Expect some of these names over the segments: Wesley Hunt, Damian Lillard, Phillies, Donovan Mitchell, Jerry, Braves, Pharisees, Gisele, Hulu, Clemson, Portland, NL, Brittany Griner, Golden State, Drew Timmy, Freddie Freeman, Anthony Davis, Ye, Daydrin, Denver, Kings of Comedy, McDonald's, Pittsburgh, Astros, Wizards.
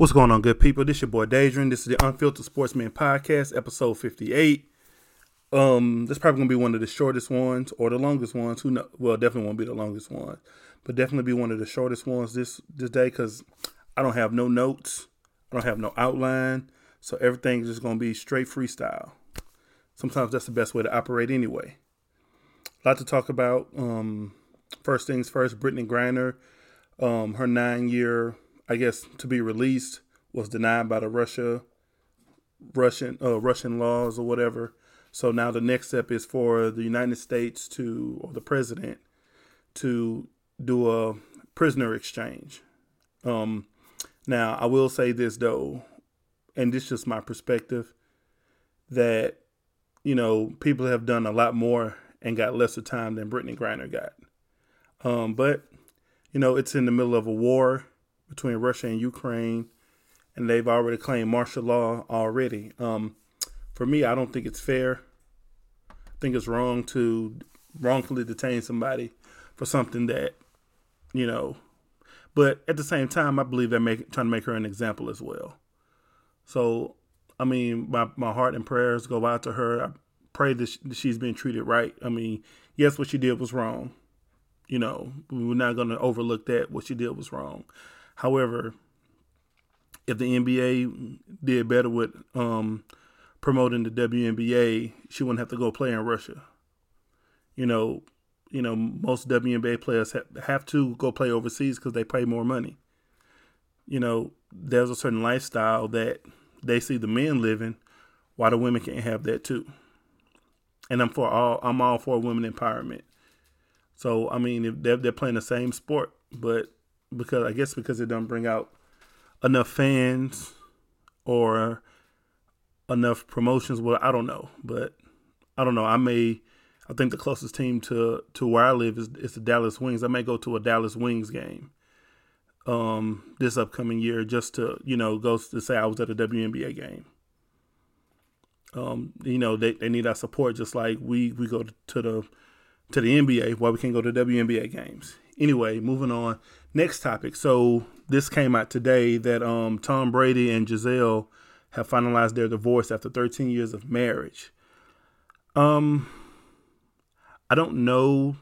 What's going on, good people? This your boy Daydrin. This is the Unfiltered Sportsman Podcast, episode 58. This is probably going to be one of the shortest ones or the longest ones. Who knows? Well, definitely won't be the longest one, but definitely be one of the shortest ones this day because I don't have no notes. I don't have no outline. So everything's just going to be straight freestyle. Sometimes that's the best way to operate anyway. A lot to talk about. First things first, Brittany Griner, her 9-year I guess to be released was denied by the Russian laws or whatever. So now the next step is for the United States or the president to do a prisoner exchange. Now I will say this though, and this is just my perspective, that, you know, people have done a lot more and got lesser time than Brittany Griner got. But you know, it's in the middle of a war between Russia and Ukraine, and they've already claimed martial law already. For me, I don't think it's fair. I think it's wrong to wrongfully detain somebody for something that, you know, but at the same time, I believe they're trying to make her an example as well. So, I mean, my heart and prayers go out to her. I pray that she's being treated right. I mean, yes, what she did was wrong. You know, we're not going to overlook that. What she did was wrong. However, if the NBA did better with promoting the WNBA, she wouldn't have to go play in Russia. You know, most WNBA players have to go play overseas because they pay more money. You know, there's a certain lifestyle that they see the men living, why the women can't have that too. And I'm all for women empowerment. So I mean, if they're playing the same sport, but because it doesn't bring out enough fans or enough promotions. Well, I don't know, but I think the closest team to where I live is the Dallas Wings. I may go to a Dallas Wings game this upcoming year just to, you know, go to say I was at a WNBA game. You know, they need our support just like we go to the NBA. Why we can't go to WNBA games? Anyway, moving on. Next topic. So this came out today that Tom Brady and Gisele have finalized their divorce after 13 years of marriage. I don't know.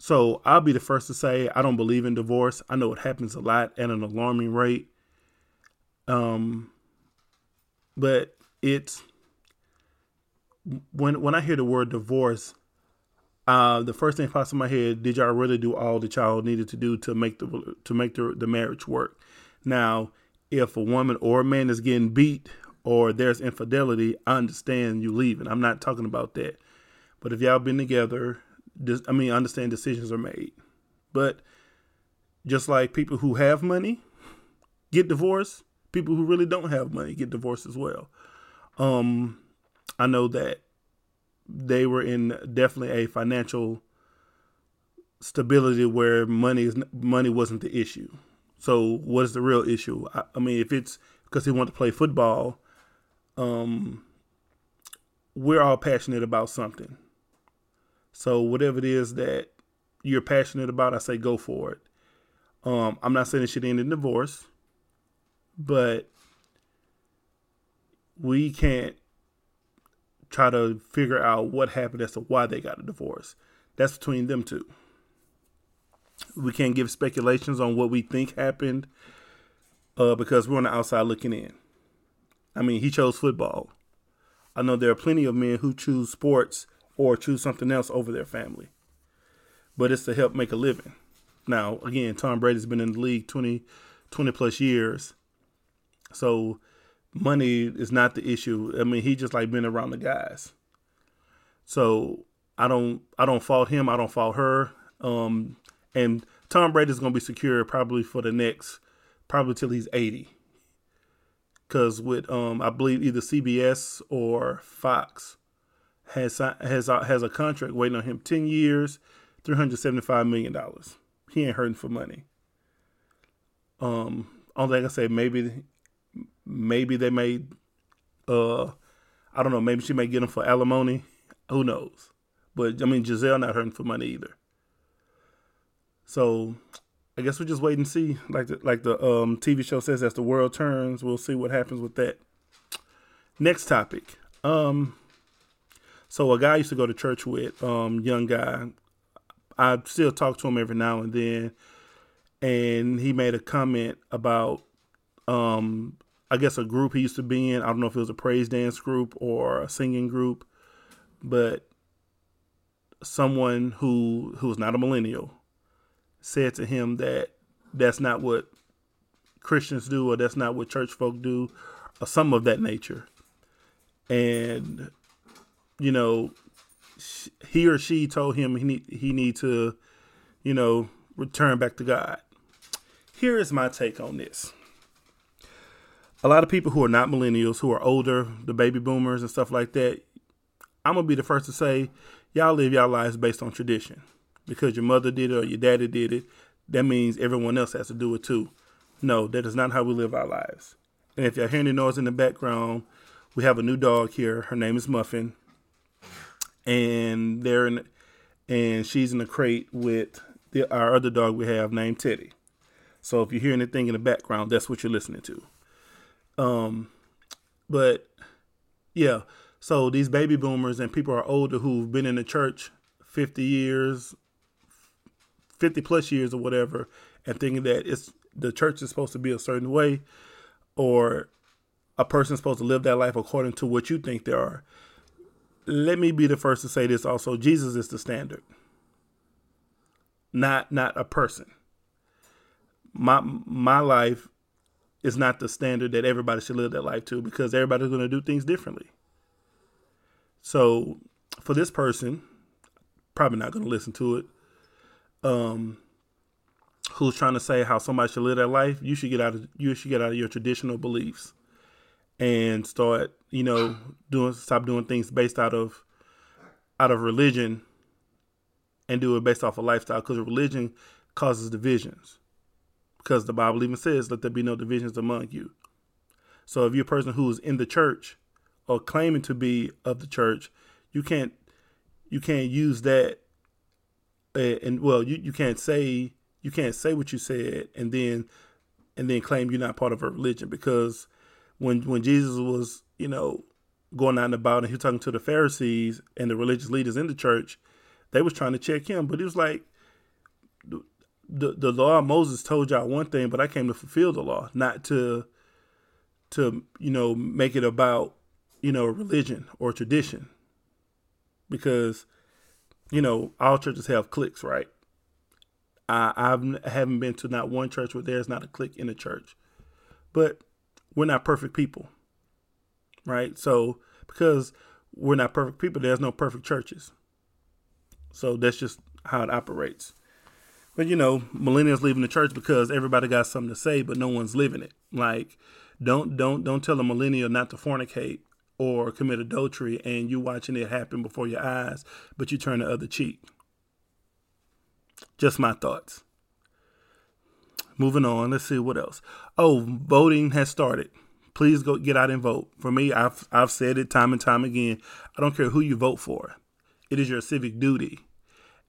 So I'll be the first to say I don't believe in divorce. I know it happens a lot at an alarming rate. But it's when I hear the word divorce, the first thing pops in my head: did y'all really do all that y'all needed to do to make the marriage work? Now, if a woman or a man is getting beat or there's infidelity, I understand you leaving. I'm not talking about that. But if y'all been together, I understand decisions are made. But just like people who have money get divorced, people who really don't have money get divorced as well. I know that they were in definitely a financial stability where money wasn't the issue. So what is the real issue? I mean, if it's because he wanted to play football, we're all passionate about something. So whatever it is that you're passionate about, I say go for it. I'm not saying it should end in divorce, but we can't try to figure out what happened as to why they got a divorce. That's between them two. We can't give speculations on what we think happened because we're on the outside looking in. I mean, he chose football. I know there are plenty of men who choose sports or choose something else over their family, but it's to help make a living. Now, again, Tom Brady's been in the league 20 plus years. So money is not the issue. I mean, he just like been around the guys. So I don't fault him. I don't fault her. And Tom Brady's going to be secure probably for the next, probably till he's 80. Because with, I believe either CBS or Fox has a contract waiting on him, 10 years, $375 million. He ain't hurting for money. Only thing I can say, maybe they may, I don't know, maybe she may get him for alimony. Who knows? But I mean, Gisele not hurting for money either. So I guess we'll just wait and see. Like the TV show says, as the world turns, we'll see what happens with that. Next topic. So a guy I used to go to church with, young guy. I still talk to him every now and then. And he made a comment about, I guess, a group he used to be in. I don't know if it was a praise dance group or a singing group. But someone who was not a millennial said to him that that's not what Christians do, or that's not what church folk do, or some of that nature. And, you know, he or she told him he need to, you know, return back to God. Here is my take on this. A lot of people who are not millennials, who are older, the baby boomers and stuff like that, I'm going to be the first to say, y'all live y'all lives based on tradition. Because your mother did it or your daddy did it, that means everyone else has to do it too. No, that is not how we live our lives. And if y'all hear any noise in the background, we have a new dog here. Her name is Muffin. And she's in a crate with our other dog we have named Teddy. So if you hear anything in the background, that's what you're listening to. But yeah, so these baby boomers and people are older who've been in the church 50 years, 50 plus years or whatever, and thinking that it's the church is supposed to be a certain way, or a person's supposed to live that life according to what you think they are. Let me be the first to say this also. Jesus is the standard. Not a person. My life is not the standard that everybody should live that life to, because everybody's going to do things differently. So for this person, probably not going to listen to it, who's trying to say how somebody should live their life, you should get out of your traditional beliefs and start, you know, stop doing things based out of religion and do it based off of lifestyle, because religion causes divisions. Because the Bible even says, let there be no divisions among you. So if you're a person who is in the church or claiming to be of the church, you can't use that. And well, you can't say what you said and then claim you're not part of a religion. Because when Jesus was, you know, going out and about, and he was talking to the Pharisees and the religious leaders in the church, they was trying to check him. But it was like, the law of Moses told y'all one thing, but I came to fulfill the law, not to, you know, make it about, you know, religion or tradition. Because, you know, all churches have cliques, right? I haven't been to not one church where there's not a clique in a church. But we're not perfect people, right? So because we're not perfect people, there's no perfect churches. So that's just how it operates. But, you know, millennials leaving the church because everybody got something to say, but no one's living it. Like, don't tell a millennial not to fornicate or commit adultery, and you watching it happen before your eyes, but you turn the other cheek. Just my thoughts. Moving on. Let's see what else. Oh, voting has started. Please go get out and vote. For me, I've said it time and time again. I don't care who you vote for. It is your civic duty.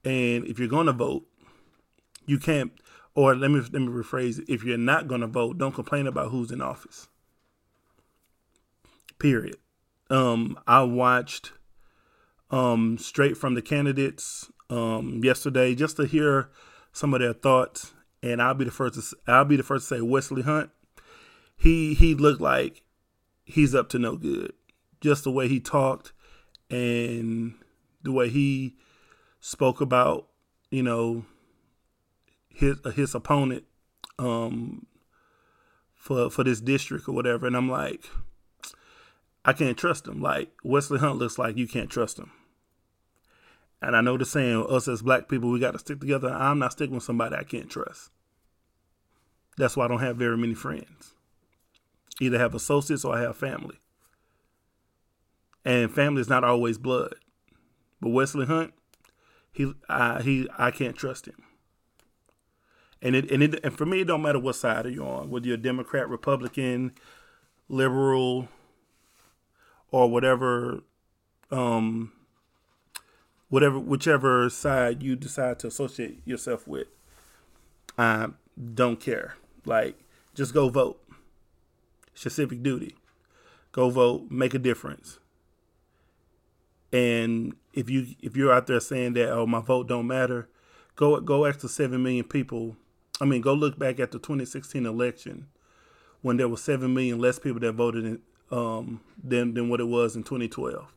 And if you're going to vote, you can't, or let me rephrase it. If you're not going to vote, don't complain about who's in office. Period. I watched straight from the candidates yesterday just to hear some of their thoughts, and I'll be the first to say Wesley Hunt. He looked like he's up to no good. Just the way he talked and the way he spoke about, you know, his opponent for this district or whatever, and I'm like, I can't trust him. Like, Wesley Hunt looks like you can't trust him. And I know the saying, us as black people, we got to stick together. I'm not sticking with somebody I can't trust. That's why I don't have very many friends. Either have associates or I have family. And family is not always blood. But Wesley Hunt, I can't trust him. And for me, it don't matter what side you're on, whether you're Democrat, Republican, liberal, or whatever, whichever side you decide to associate yourself with. don't care. Like, just go vote. It's your civic duty. Go vote. Make a difference. And if you're out there saying that, oh, my vote don't matter, go after 7 million people. I mean, go look back at the 2016 election when there were 7 million less people that voted in, than what it was in 2012.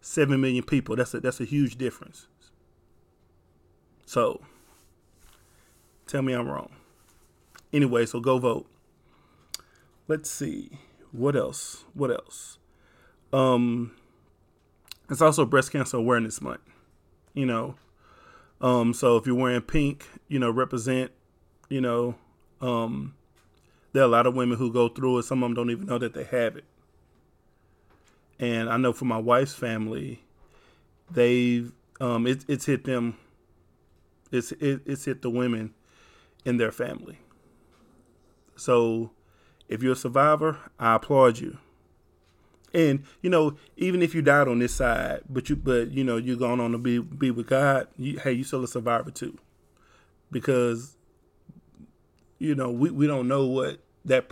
7 million people. That's a huge difference. So tell me I'm wrong. Anyway, so go vote. Let's see. What else? It's also Breast Cancer Awareness Month, you know. So if you're wearing pink, you know, represent, you know. There are a lot of women who go through it. Some of them don't even know that they have it. And I know for my wife's family, they've it's hit them. It's hit the women in their family. So if you're a survivor, I applaud you. And, you know, even if you died on this side, but you know, you're going on to be with God, you still a survivor too. Because, you know, we don't know what that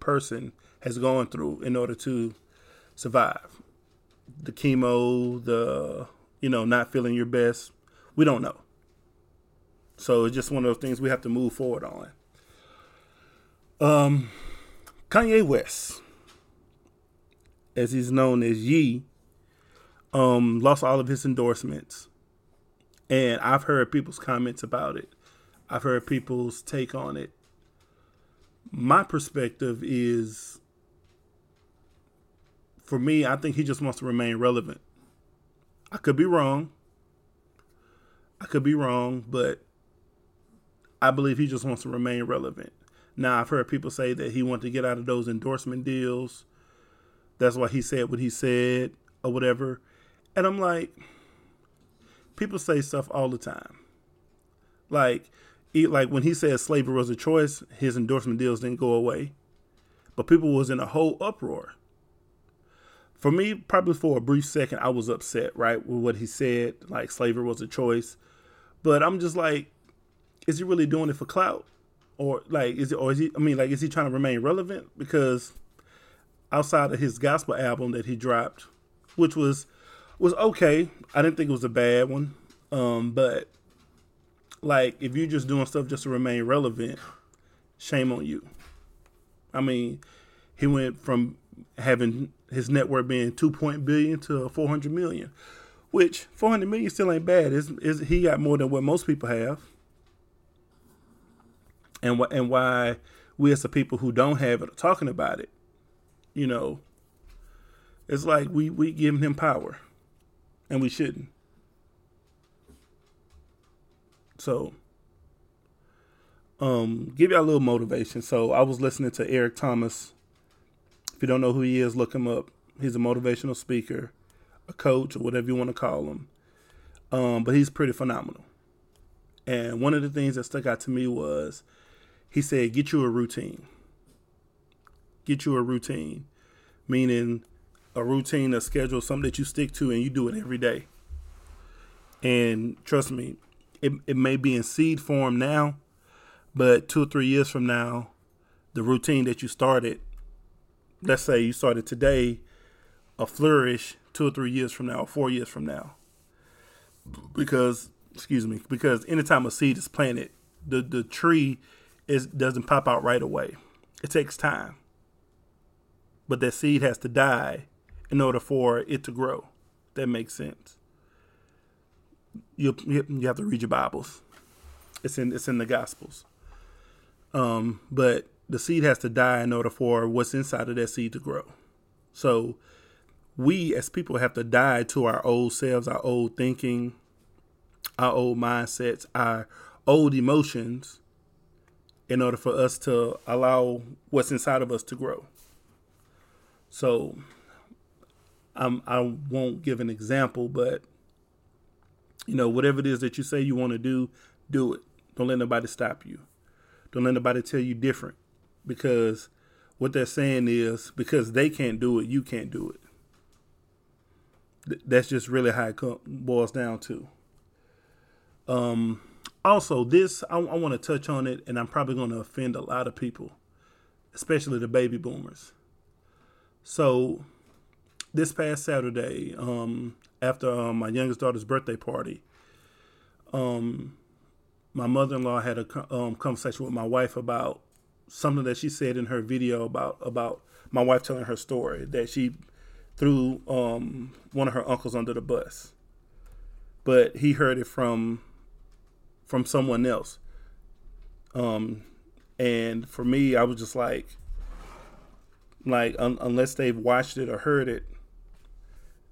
person has gone through in order to survive. The chemo, you know, not feeling your best. We don't know. So it's just one of those things we have to move forward on. Kanye West, as he's known as Ye, lost all of his endorsements. And I've heard people's comments about it. I've heard people's take on it. My perspective is, for me, I think he just wants to remain relevant. I could be wrong, but I believe he just wants to remain relevant. Now, I've heard people say that he wanted to get out of those endorsement deals. That's why he said what he said or whatever. And I'm like, people say stuff all the time. Like when he said slavery was a choice, his endorsement deals didn't go away. But people was in a whole uproar. For me, probably for a brief second, I was upset, right, with what he said, like slavery was a choice. But I'm just like, is he really doing it for clout? Is he trying to remain relevant? Because outside of his gospel album that he dropped, which was okay. I didn't think it was a bad one. But like, if you're just doing stuff just to remain relevant, shame on you. I mean, he went from having his net worth being $2 billion to $400 million, which $400 million still ain't bad. Is he got more than what most people have. And why we as the people who don't have it are talking about it, you know, it's like we giving him power, and we shouldn't. So, give y'all a little motivation. So I was listening to Eric Thomas. If you don't know who he is, look him up. He's a motivational speaker, a coach, or whatever you want to call him. But he's pretty phenomenal. And one of the things that stuck out to me was, he said, get you a routine, meaning a routine, a schedule, something that you stick to and you do it every day. And trust me, it may be in seed form now, but 2 or 3 years from now, the routine that you started, let's say you started today, will flourish 2 or 3 years from now, or 4 years from now. Because anytime a seed is planted, the tree doesn't pop out right away. It takes time. But that seed has to die in order for it to grow. That makes sense. You have to read your Bibles. It's in the Gospels. But the seed has to die in order for what's inside of that seed to grow. So we as people have to die to our old selves, our old thinking, our old mindsets, our old emotions, in order for us to allow what's inside of us to grow. So I won't give an example, but, you know, whatever it is that you say you want to do, do it. Don't let nobody stop you. Don't let nobody tell you different, because what they're saying is because they can't do it, you can't do it. That's just really how it boils down to. Also, this, I want to touch on it, and I'm probably going to offend a lot of people, especially the baby boomers. So this past Saturday, after my youngest daughter's birthday party, my mother-in-law had a conversation with my wife about something that she said in her video about my wife telling her story, that she threw one of her uncles under the bus. But he heard it from someone else. And for me, I was just like unless they've watched it or heard it,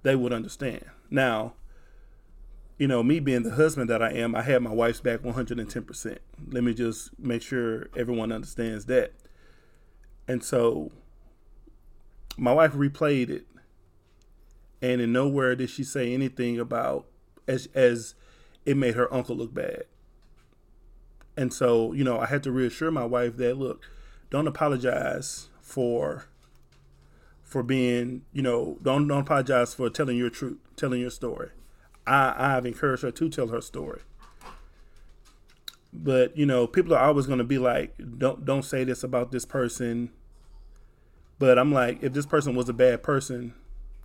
they would understand. Now, you know, me being the husband that I am, I had my wife's back 110%. Let me just make sure everyone understands that. And so my wife replayed it, and in nowhere did she say anything about as it made her uncle look bad. And so, you know, I had to reassure my wife that, look, don't apologize for being, you know, don't apologize for telling your truth, telling your story. I've encouraged her to tell her story. But, you know, people are always going to be like, don't say this about this person. But I'm like, if this person was a bad person,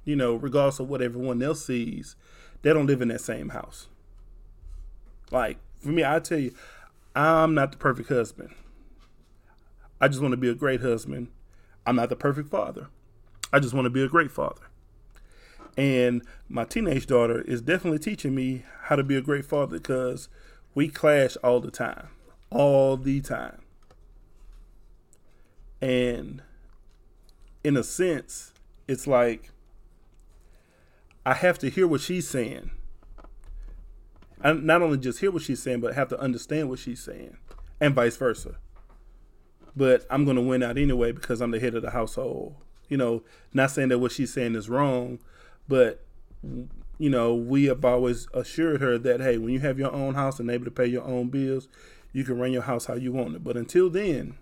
you know, regardless of what everyone else sees, they don't live in that same house. Like, for me, I tell you, I'm not the perfect husband. I just want to be a great husband. I'm not the perfect father. I just want to be a great father. And my teenage daughter is definitely teaching me how to be a great father, because we clash all the time. And in a sense, it's like I have to hear what she's saying. I not only just hear what she's saying, but I have to understand what she's saying, and vice versa. But I'm going to win out anyway because I'm the head of the household. You know, not saying that what she's saying is wrong, but, you know, we have always assured her that, hey, when you have your own house and able to pay your own bills, you can run your house how you want it. But until then,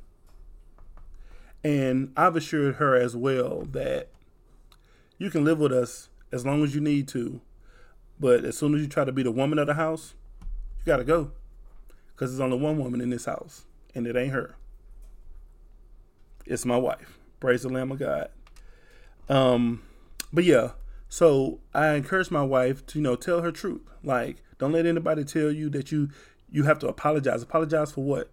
and I've assured her as well that you can live with us as long as you need to, but as soon as you try to be the woman of the house, you got to go, because there's only one woman in this house, and it ain't her. It's my wife. Praise the Lamb of God. But yeah, so I encourage my wife to, you know, tell her truth. Like, don't let anybody tell you that you have to apologize. Apologize for what?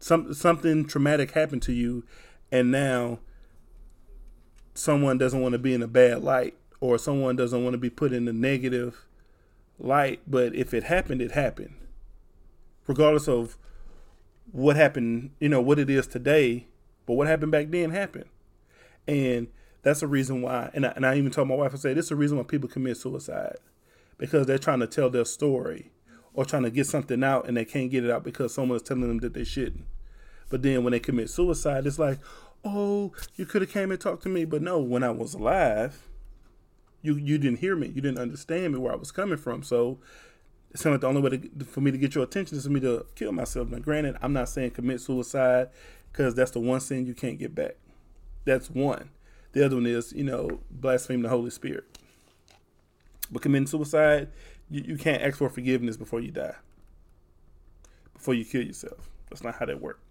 Something traumatic happened to you, and now someone doesn't want to be in a bad light, or someone doesn't want to be put in a negative light. But if it happened, it happened. Regardless of what happened, you know, what it is today, but what happened back then happened. And that's the reason why, and I even told my wife, I said, this is the reason why people commit suicide, because they're trying to tell their story or trying to get something out, and they can't get it out because someone's telling them that they shouldn't. But then when they commit suicide, it's like, oh, you could have came and talked to me. But no, when I was alive, you didn't hear me. You didn't understand me, where I was coming from. So it sounded like the only way for me to get your attention is for me to kill myself. Now, granted, I'm not saying commit suicide, because that's the one sin you can't get back. That's one. The other one is, you know, blaspheme the Holy Spirit. But committing suicide, you can't ask for forgiveness before you die, before you kill yourself. That's not how that works.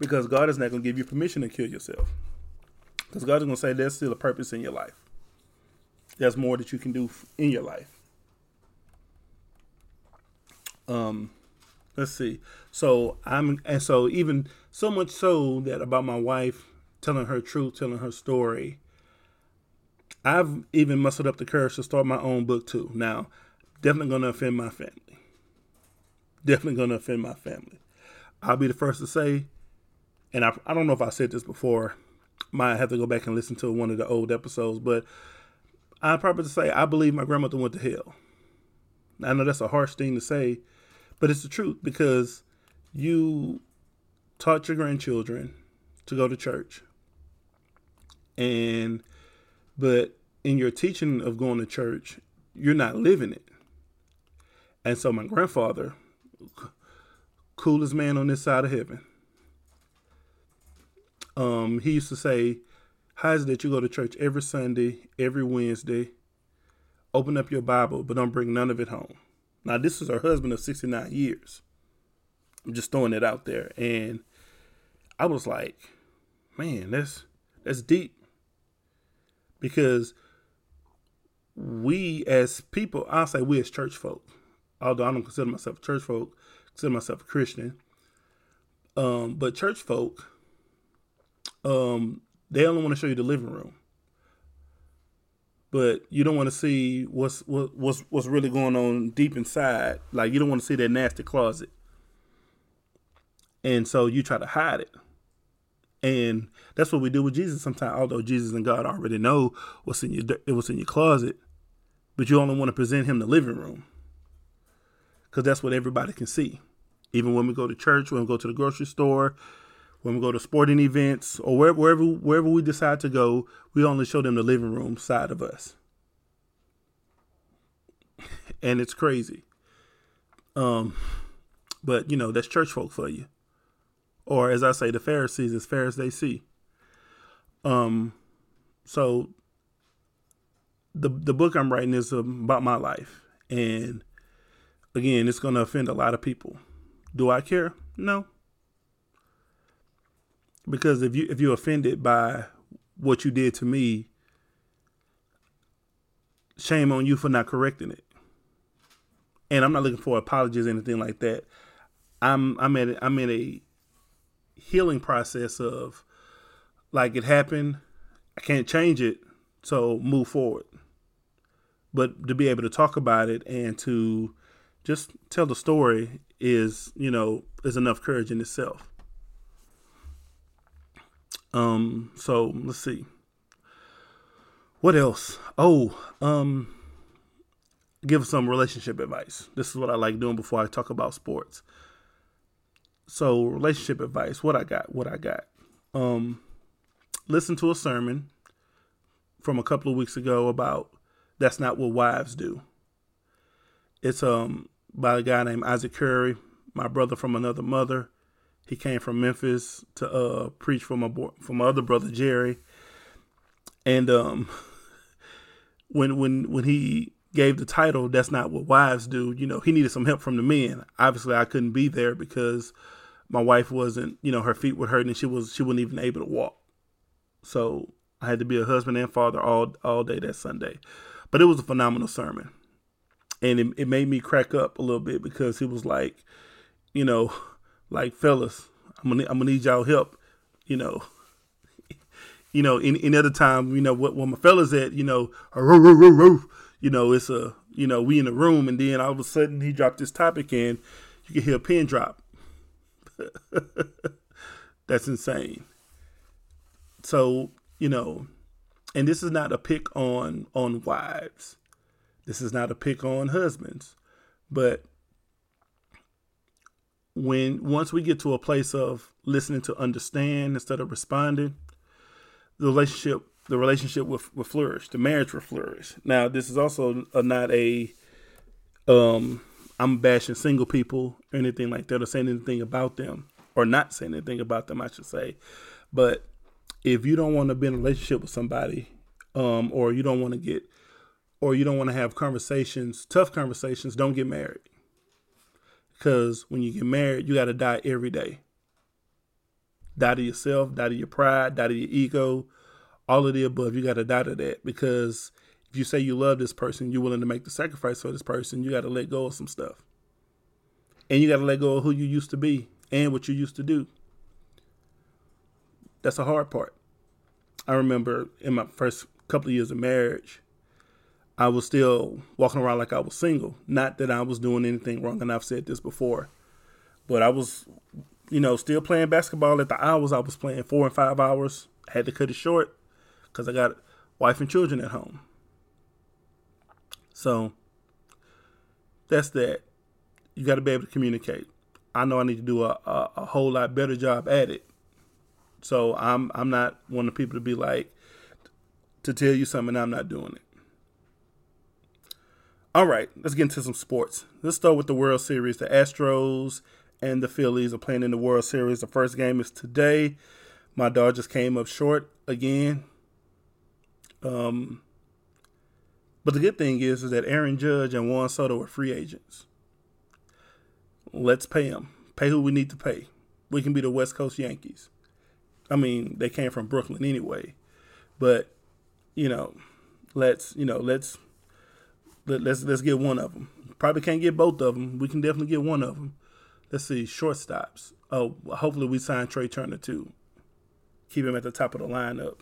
Because God is not going to give you permission to kill yourself. Because God is going to say there's still a purpose in your life. There's more that you can do in your life. Let's see. So even so much so that about my wife telling her truth, telling her story, I've even muscled up the courage to start my own book too. Now, definitely going to offend my family. I'll be the first to say, and I don't know if I said this before, might have to go back and listen to one of the old episodes, but I'll probably say I believe my grandmother went to hell. I know that's a harsh thing to say, but it's the truth, because you taught your grandchildren to go to church. But in your teaching of going to church, you're not living it. And so my grandfather, coolest man on this side of heaven, he used to say, how is it that you go to church every Sunday, every Wednesday, Open up your Bible, but don't bring none of it home. Now, this is her husband of 69 years. I'm just throwing it out there. And I was like, man, that's deep. Because we as people, I'll say we as church folk, although I don't consider myself church folk, I consider myself a Christian. But church folk, they only want to show you the living room. But you don't want to see what's really going on deep inside. Like, you don't want to see that nasty closet. And so you try to hide it. And that's what we do with Jesus sometimes. Although Jesus and God already know what's in your closet, but you only want to present him the living room, because that's what everybody can see. Even when we go to church, when we go to the grocery store, when we go to sporting events, or wherever we decide to go, we only show them the living room side of us. And it's crazy. But, you know, that's church folk for you. Or, as I say, the Pharisees, as fair as they see. So the book I'm writing is about my life. And, again, it's going to offend a lot of people. Do I care? No. Because if you're offended by what you did to me, shame on you for not correcting it. And I'm not looking for apologies or anything like that. I'm in a healing process of, like, it happened, I can't change it, so move forward. But to be able to talk about it and to just tell the story is enough courage in itself. So let's see. What else? Give some relationship advice. This is what I like doing before I talk about sports. So relationship advice, what I got. Listen to a sermon from a couple of weeks ago about That's Not What Wives Do. It's by a guy named Isaac Curry, my brother from another mother. He came from Memphis to preach for my other brother, Jerry. And when he gave the title, That's Not What Wives Do, he needed some help from the men. Obviously, I couldn't be there because my wife wasn't, her feet were hurting and she wasn't even able to walk. So I had to be a husband and father all day that Sunday. But it was a phenomenal sermon. And it made me crack up a little bit because he was like, like, fellas, I'm gonna need y'all help, in other time, what my fellas at, it's a, we in the room. And then all of a sudden he dropped this topic and you can hear a pin drop. That's insane. So, and this is not a pick on wives. This is not a pick on husbands, but once we get to a place of listening to understand instead of responding, the relationship will flourish. The marriage will flourish. Now, this is also not I'm bashing single people or anything like that, or saying anything about them, or not saying anything about them, I should say. But if you don't want to be in a relationship with somebody, or you don't want to have conversations, tough conversations, don't get married. Because when you get married, you got to die every day. Die to yourself, die to your pride, die to your ego, all of the above. You got to die to that. Because if you say you love this person, you're willing to make the sacrifice for this person, you got to let go of some stuff. And you got to let go of who you used to be and what you used to do. That's the hard part. I remember in my first couple of years of marriage, I was still walking around like I was single. Not that I was doing anything wrong, and I've said this before, but I was, still playing basketball at the hours I was playing, 4 and 5 hours. I had to cut it short because I got wife and children at home. So that's that. You got to be able to communicate. I know I need to do a whole lot better job at it. So I'm not one of the people to be like, to tell you something and I'm not doing it. All right, let's get into some sports. Let's start with the World Series. The Astros and the Phillies are playing in the World Series. The first game is today. My Dodgers came up short again. But the good thing is that Aaron Judge and Juan Soto are free agents. Let's pay them. Pay who we need to pay. We can be the West Coast Yankees. I mean, they came from Brooklyn anyway. But, you know, let's get one of them. Probably can't get both of them. We can definitely get one of them. Let's see, shortstops. Oh, hopefully we sign Trey Turner too. Keep him at the top of the lineup.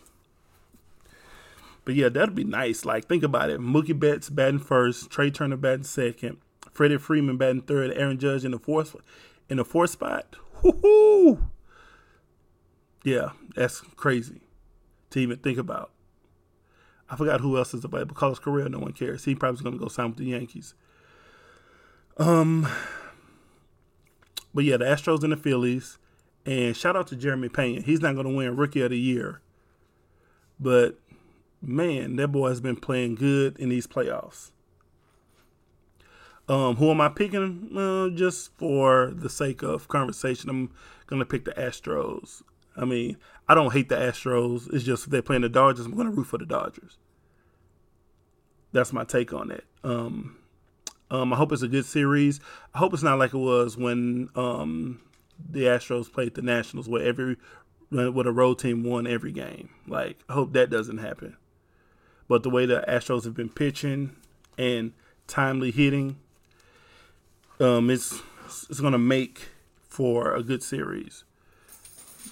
But yeah, that'd be nice. Like, think about it. Mookie Betts batting first, Trey Turner batting second, Freddie Freeman batting third, Aaron Judge in the fourth spot. Woo-hoo! Yeah, that's crazy to even think about. I forgot who else is available. Carlos Correa, no one cares. He probably's gonna go sign with the Yankees. But yeah, the Astros and the Phillies. And shout out to Jeremy Payne. He's not going to win Rookie of the Year. But, man, that boy has been playing good in these playoffs. Who am I picking? Just for the sake of conversation, I'm going to pick the Astros. I mean, I don't hate the Astros. It's just if they're playing the Dodgers, I'm going to root for the Dodgers. That's my take on that. I hope it's a good series. I hope it's not like it was when the Astros played the Nationals, where the road team won every game. Like, I hope that doesn't happen. But the way the Astros have been pitching and timely hitting, it's gonna make for a good series.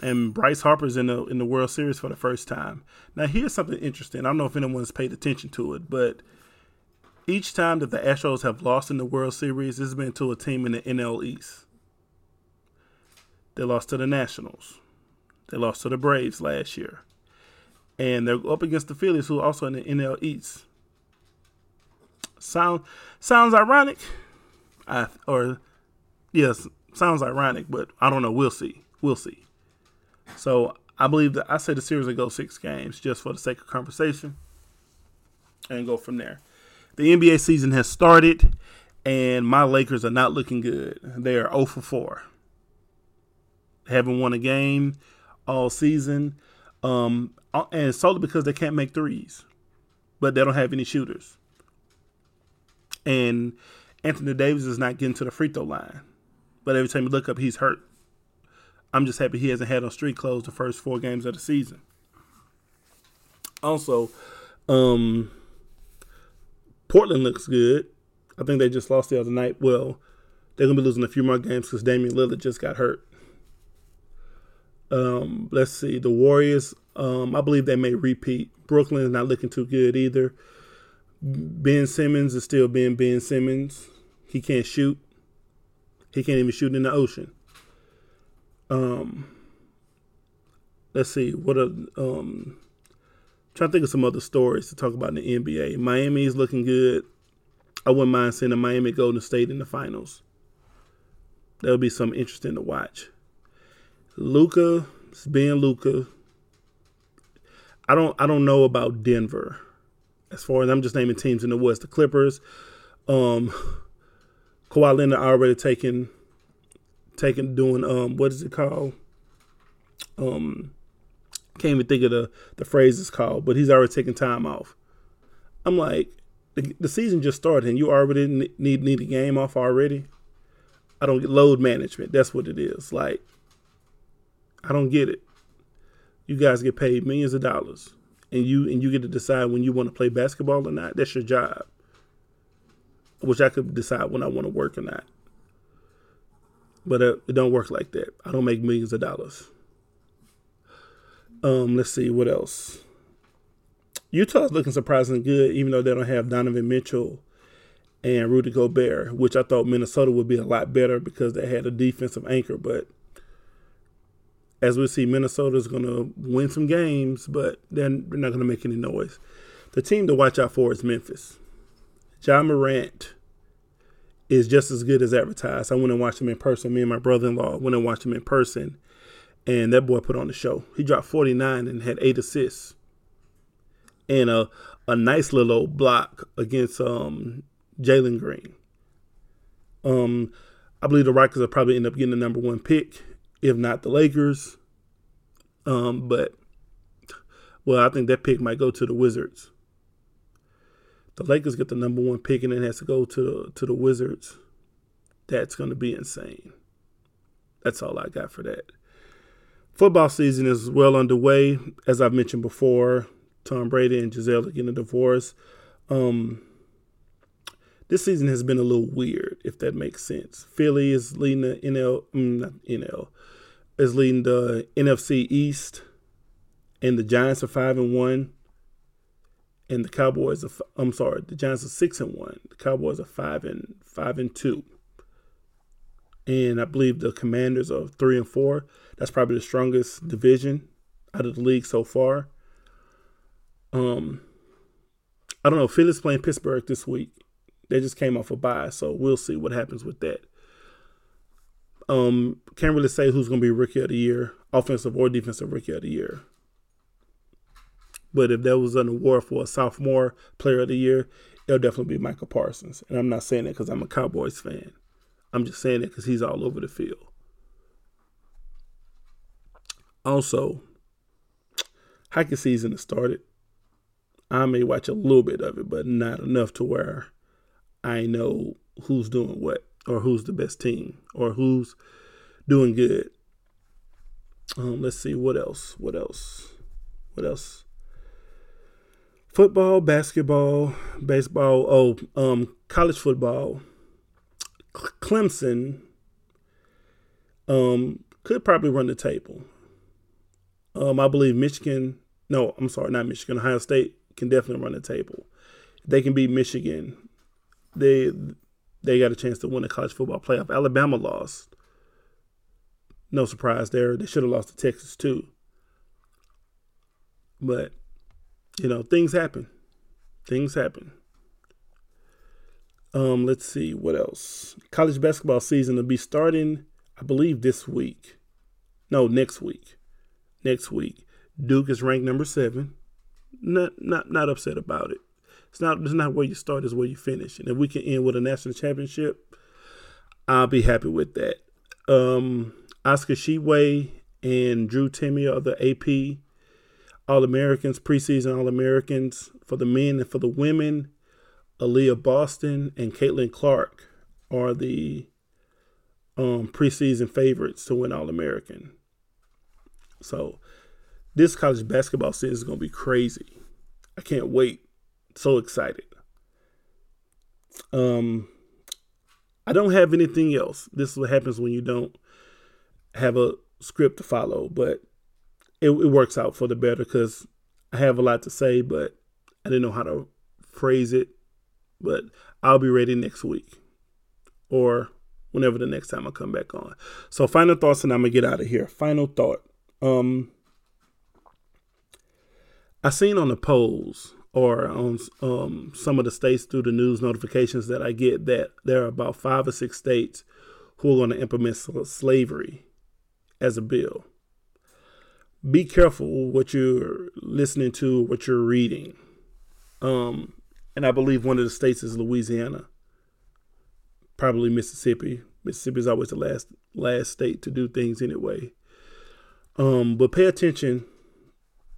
And Bryce Harper's in the World Series for the first time. Now, here's something interesting. I don't know if anyone's paid attention to it, but each time that the Astros have lost in the World Series, it's been to a team in the NL East. They lost to the Nationals. They lost to the Braves last year. And they're up against the Phillies, who are also in the NL East. Sounds ironic? Yes, sounds ironic, but I don't know. We'll see. So I believe that I said the series will go 6 games just for the sake of conversation and go from there. The NBA season has started, and my Lakers are not looking good. They are 0 for 4. Haven't won a game all season, and solely because they can't make threes, but they don't have any shooters. And Anthony Davis is not getting to the free throw line, but every time you look up, he's hurt. I'm just happy he hasn't had on street clothes the first 4 games of the season. Also, Portland looks good. I think they just lost the other night. Well, they're going to be losing a few more games because Damian Lillard just got hurt. Let's see. The Warriors, I believe they may repeat. Brooklyn is not looking too good either. Ben Simmons is still being Ben Simmons. He can't shoot. He can't even shoot in the ocean. Let's see. Trying to think of some other stories to talk about in the NBA. Miami is looking good. I wouldn't mind seeing the Miami Golden State in the finals. That'll be something interesting to watch. Luka, it's being Luka. I don't know about Denver. As far as I'm just naming teams in the West, the Clippers. Kawhi Leonard already doing what is it called? Can't even think of the phrase it's called, but he's already taking time off. I'm like, the season just started and you already need a game off already. I don't get load management. That's what it is. Like, I don't get it. You guys get paid millions of dollars, and you get to decide when you want to play basketball or not. That's your job. I wish I could decide when I want to work or not. But it don't work like that. I don't make millions of dollars. Let's see, what else? Utah's looking surprisingly good, even though they don't have Donovan Mitchell and Rudy Gobert, which I thought Minnesota would be a lot better because they had a defensive anchor, but as we see, Minnesota's going to win some games, but they're not going to make any noise. The team to watch out for is Memphis. Ja Morant is just as good as advertised. I went and watched him in person. Me and my brother-in-law went and watched him in person, and that boy put on the show. He dropped 49 and had 8 assists and a nice little old block against Jalen Green. I believe the Rockets will probably end up getting the number 1 pick. If not the Lakers, I think that pick might go to the Wizards. the Lakers get the number one pick and then has to go to the Wizards, that's going to be insane. That's all I got for that. Football season is well underway. As I've mentioned before, Tom Brady and Gisele are getting a divorce. This season has been a little weird, if that makes sense. Philly is leading the NFC East, and the Giants are 5-1, and the Cowboys are the Giants are 6-1. The Cowboys are 5-2. And I believe the Commanders are 3-4. That's probably the strongest division out of the league so far. I don't know. Philly's playing Pittsburgh this week. They just came off a bye, so we'll see what happens with that. Can't really say who's going to be Rookie of the Year, offensive or defensive Rookie of the Year. But if there was an award for a sophomore Player of the Year, it'll definitely be Michael Parsons. And I'm not saying that because I'm a Cowboys fan. I'm just saying that because he's all over the field. Also, hockey season has started. I may watch a little bit of it, but not enough to where I know who's doing what or who's the best team or who's doing good. Let's see. What else? Football, basketball, baseball. College football. Clemson could probably run the table. I believe Ohio State can definitely run the table. They can beat Michigan. They got a chance to win the college football playoff. Alabama lost. No surprise there. They should have lost to Texas too. But, things happen. Let's see. What else? College basketball season will be starting, I believe, this week. No, next week. Duke is ranked number 7. Not upset about it. It's not where you start, it's where you finish. And if we can end with a national championship, I'll be happy with that. Oscar Sheeway and Drew Timmy are the AP All-Americans, preseason All-Americans for the men and for the women. Aaliyah Boston and Caitlin Clark are the preseason favorites to win All-American. So this college basketball season is going to be crazy. I can't wait. So excited. I don't have anything else. This is what happens when you don't have a script to follow, but it works out for the better because I have a lot to say, but I didn't know how to phrase it. But I'll be ready next week or whenever the next time I come back on. So final thoughts, and I'm going to get out of here. Final thought. I seen on the polls or on some of the states through the news notifications that I get that there are about 5 or 6 states who are going to implement slavery as a bill. Be careful what you're listening to, what you're reading. And I believe one of the states is Louisiana, probably Mississippi. Mississippi is always the last state to do things anyway. But pay attention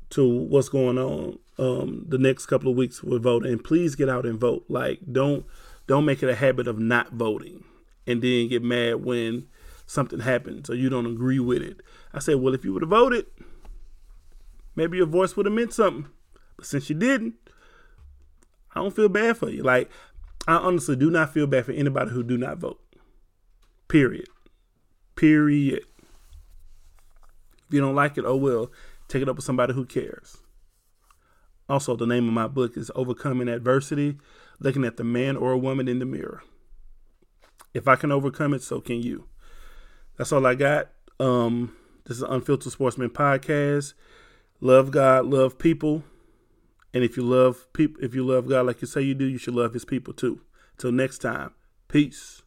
to what's going on the next couple of weeks with voting, and please get out and vote. Like don't make it a habit of not voting and then get mad when something happens or you don't agree with it. I said, well, if you would have voted, maybe your voice would have meant something, but since you didn't, I don't feel bad for you. Like I honestly do not feel bad for anybody who do not vote. Period. If you don't like it, oh well. Take it up with somebody who cares. Also, the name of my book is Overcoming Adversity, Looking at the Man or Woman in the Mirror. If I can overcome it, so can you. That's all I got. This is Unfiltered Sportsman Podcast. Love God, love people. And if you love God like you say you do, you should love his people too. Till next time, peace.